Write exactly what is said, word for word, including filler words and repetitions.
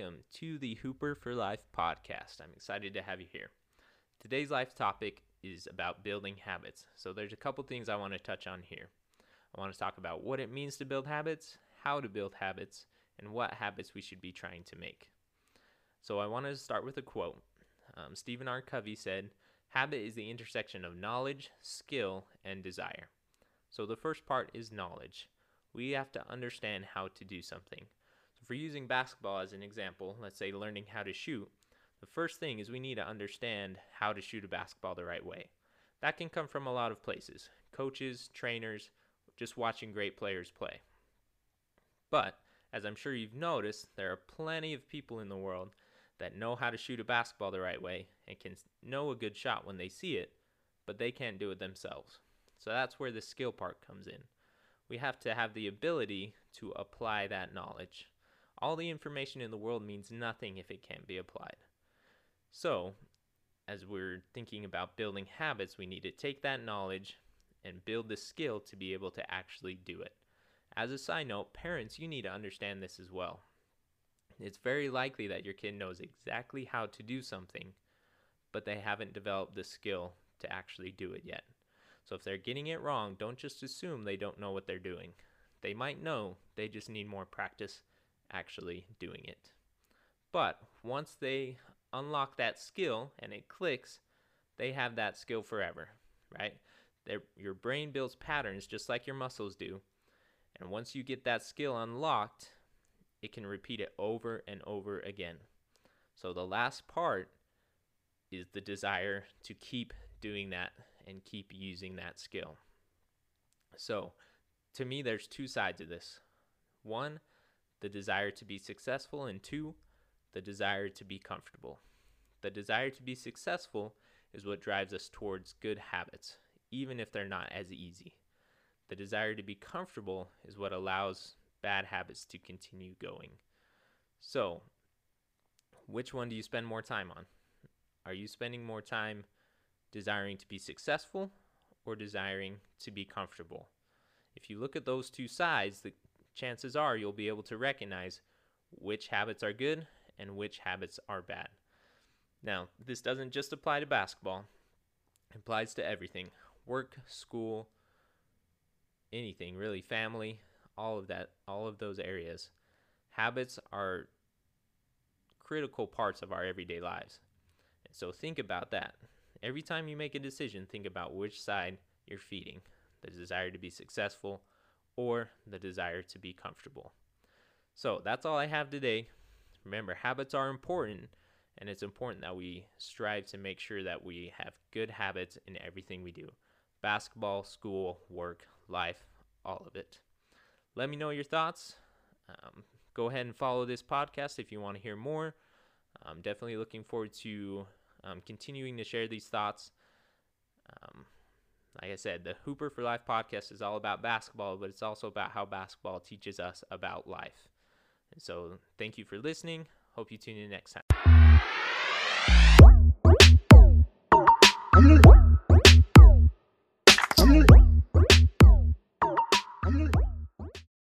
welcome to the Hooper for Life podcast. I'm excited to have you here. Today's life topic is about building habits. So there's a couple things I want to touch on here. I want to talk about what it means to build habits, how to build habits, and what habits we should be trying to make. So I want to start with a quote. Um, Stephen R. Covey said, "Habit is the intersection of knowledge, skill, and desire." So the first part is knowledge. We have to understand how to do something. So if we're using basketball as an example, let's say learning how to shoot, the first thing is we need to understand how to shoot a basketball the right way. That can come from a lot of places: coaches, trainers, just watching great players play. But as I'm sure you've noticed, there are plenty of people in the world that know how to shoot a basketball the right way and can know a good shot when they see it, but they can't do it themselves. So that's where the skill part comes in. We have to have the ability to apply that knowledge. All the information in the world means nothing if it can't be applied. So, as we're thinking about building habits, we need to take that knowledge and build the skill to be able to actually do it. As a side note, parents, you need to understand this as well. It's very likely that your kid knows exactly how to do something, but they haven't developed the skill to actually do it yet. So if they're getting it wrong, don't just assume they don't know what they're doing. They might know, they just need more practice actually doing it. But once they unlock that skill and it clicks, they have that skill forever, right? Their, your brain builds patterns just like your muscles do. And once you get that skill unlocked, it can repeat it over and over again. So the last part is the desire to keep doing that and keep using that skill. So to me, there's two sides of this. One, the desire to be successful, and two, the desire to be comfortable. The desire to be successful is what drives us towards good habits, even if they're not as easy. The desire to be comfortable is what allows bad habits to continue going. So, which one do you spend more time on? Are you spending more time desiring to be successful or desiring to be comfortable? If you look at those two sides, the chances are you'll be able to recognize which habits are good and which habits are bad. Now, this doesn't just apply to basketball. It applies to everything. Work, school, anything really, family, all of that, all of those areas. Habits are critical parts of our everyday lives. And so think about that. Every time you make a decision, think about which side you're feeding, the desire to be successful or the desire to be comfortable. So that's all I have today. Remember, habits are important, and it's important that we strive to make sure that we have good habits in everything we do. Basketball, school, work, life, all of it. Let me know your thoughts. Um, go ahead and follow this podcast if you want to hear more. I'm definitely looking forward to um, continuing to share these thoughts. Um, like I said, the Hooper for Life podcast is all about basketball, but it's also about how basketball teaches us about life. And so thank you for listening. Hope you tune in next time.